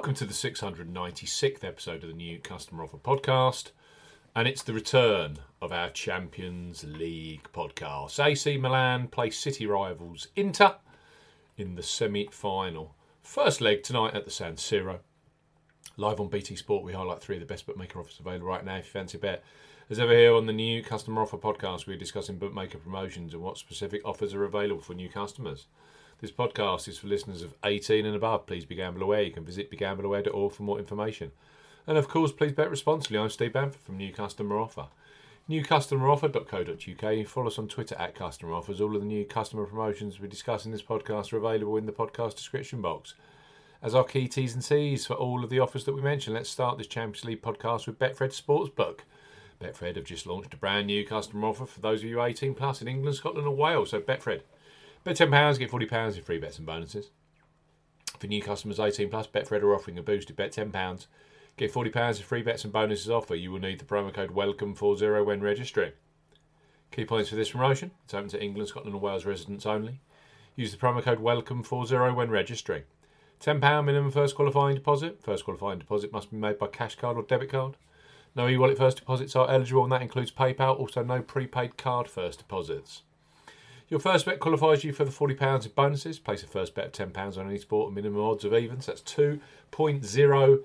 Welcome to the 696th episode of the New Customer Offer podcast, and it's the return of our Champions League podcast. AC Milan play City rivals Inter in the semi-final. First leg tonight at the San Siro. Live on BT Sport, we highlight three of the best bookmaker offers available right now if you fancy a bet. As ever here on the New Customer Offer podcast, we're discussing bookmaker promotions and what specific offers are available for new customers. This podcast is for listeners of 18 and above. Please be gamble aware. You can visit BeGambleAware.org for more information. And of course, please bet responsibly. I'm Steve Bamford from New Customer Offer. NewCustomerOffer.co.uk. Follow us on Twitter @CustomerOffers. All of the new customer promotions we discuss in this podcast are available in the podcast description box. As our key T's and C's for all of the offers that we mention, let's start this Champions League podcast with Betfred Sportsbook. Betfred have just launched a brand new customer offer for those of you 18 plus in England, Scotland and Wales. So Betfred. Bet £10, get £40 in free bets and bonuses. For new customers 18 plus, Betfred are offering a boost. To bet £10, get £40 in free bets and bonuses offer. You will need the promo code WELCOME40 when registering. Key points for this promotion: it's open to England, Scotland and Wales residents only. Use the promo code WELCOME40 when registering. £10 minimum first qualifying deposit. First qualifying deposit must be made by cash card or debit card. No e-wallet first deposits are eligible, and that includes PayPal. Also, no prepaid card first deposits. Your first bet qualifies you for the £40 in bonuses. Place a first bet of £10 on any sport and minimum odds of evens. That's 2.0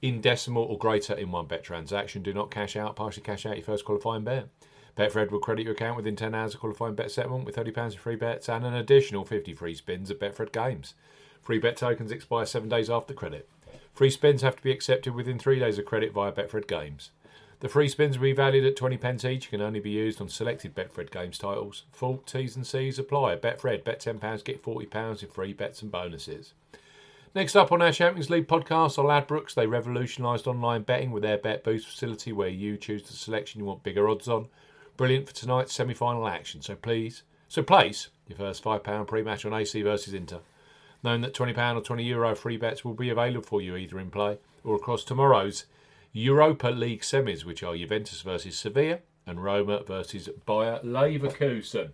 in decimal or greater in one bet transaction. Do not cash out, partially cash out your first qualifying bet. Betfred will credit your account within 10 hours of qualifying bet settlement with £30 in free bets and an additional 50 free spins at BetFred Games. Free bet tokens expire 7 days after credit. Free spins have to be accepted within 3 days of credit via BetFred Games. The free spins will be valued at 20 pence each. Can only be used on selected Betfred Games titles. Full T's and C's apply. Betfred, bet £10, get £40 in free bets and bonuses. Next up on our Champions League podcast are Ladbrokes. They revolutionised online betting with their Bet Boost facility where you choose the selection you want bigger odds on. Brilliant for tonight's semi-final action. So place your first £5 pre-match on AC versus Inter, knowing that £20 or €20 free bets will be available for you either in play or across tomorrow's Europa League semis, which are Juventus versus Sevilla and Roma versus Bayer Leverkusen.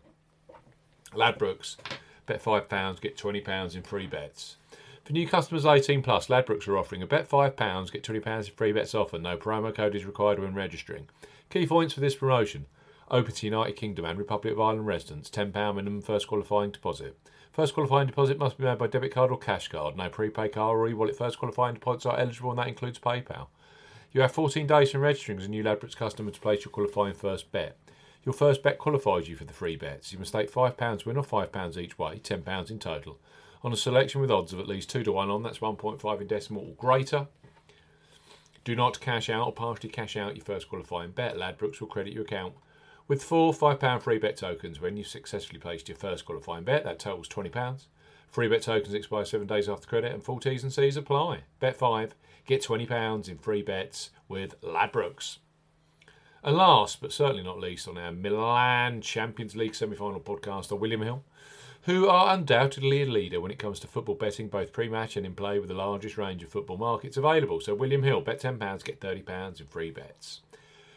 Ladbrokes, bet £5, get £20 in free bets. For new customers 18 plus, Ladbrokes are offering a bet £5, get £20 in free bets offer. No promo code is required when registering. Key points for this promotion: open to United Kingdom and Republic of Ireland residents. £10 minimum first qualifying deposit. First qualifying deposit must be made by debit card or cash card. No prepaid card or e-wallet first qualifying deposits are eligible, and that includes PayPal. You have 14 days from registering as a new Ladbrokes customer to place your qualifying first bet. Your first bet qualifies you for the free bets. You must stake £5 win or £5 each way, £10 in total, on a selection with odds of at least 2 to 1 on, that's 1.5 in decimal or greater. Do not cash out or partially cash out your first qualifying bet. Ladbrokes will credit your account with 4 £5 free bet tokens when you've successfully placed your first qualifying bet. That totals £20. Free bet tokens expire 7 days after credit, and full T's and C's apply. Bet £5, get £20 in free bets with Ladbrokes. And last, but certainly not least, on our Milan Champions League semi-final podcast are William Hill, who are undoubtedly a leader when it comes to football betting, both pre-match and in play, with the largest range of football markets available. So William Hill, bet £10, get £30 in free bets.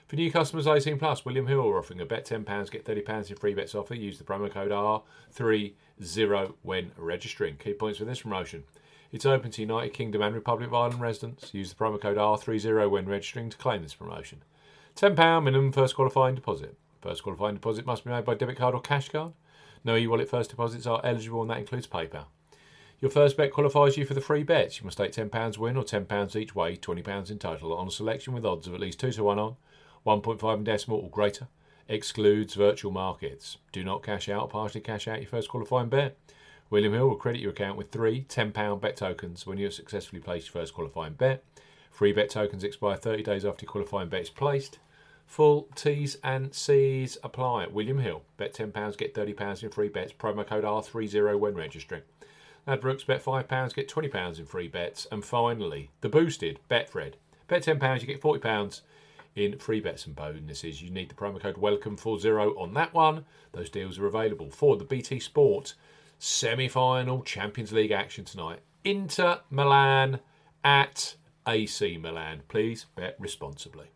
For new customers 18 plus, William Hill are offering a bet £10, get £30 in free bets offer. Use the promo code R30 when registering. Key points for this promotion: it's open to United Kingdom and Republic of Ireland residents. Use the promo code R30 when registering to claim this promotion. £10 minimum first qualifying deposit. First qualifying deposit must be made by debit card or cash card. No e-wallet first deposits are eligible, and that includes PayPal. Your first bet qualifies you for the free bets. You must stake £10 win or £10 each way, £20 in total, on a selection with odds of at least 2 to 1 on, 1.5 in decimal or greater. Excludes virtual markets. Do not cash out or partially cash out your first qualifying bet. William Hill will credit your account with 3 £10 bet tokens when you have successfully placed your first qualifying bet. Free bet tokens expire 30 days after your qualifying bet is placed. Full T's and C's apply. William Hill, bet £10, get £30 in free bets. Promo code R30 when registering. Ladbrokes, bet £5, get £20 in free bets. And finally, the boosted Betfred. Bet £10, you get £40. In free bets and bonuses. You need the promo code WELCOME40 on that one. Those deals are available for the BT Sport semi-final Champions League action tonight. Inter Milan at AC Milan. Please bet responsibly.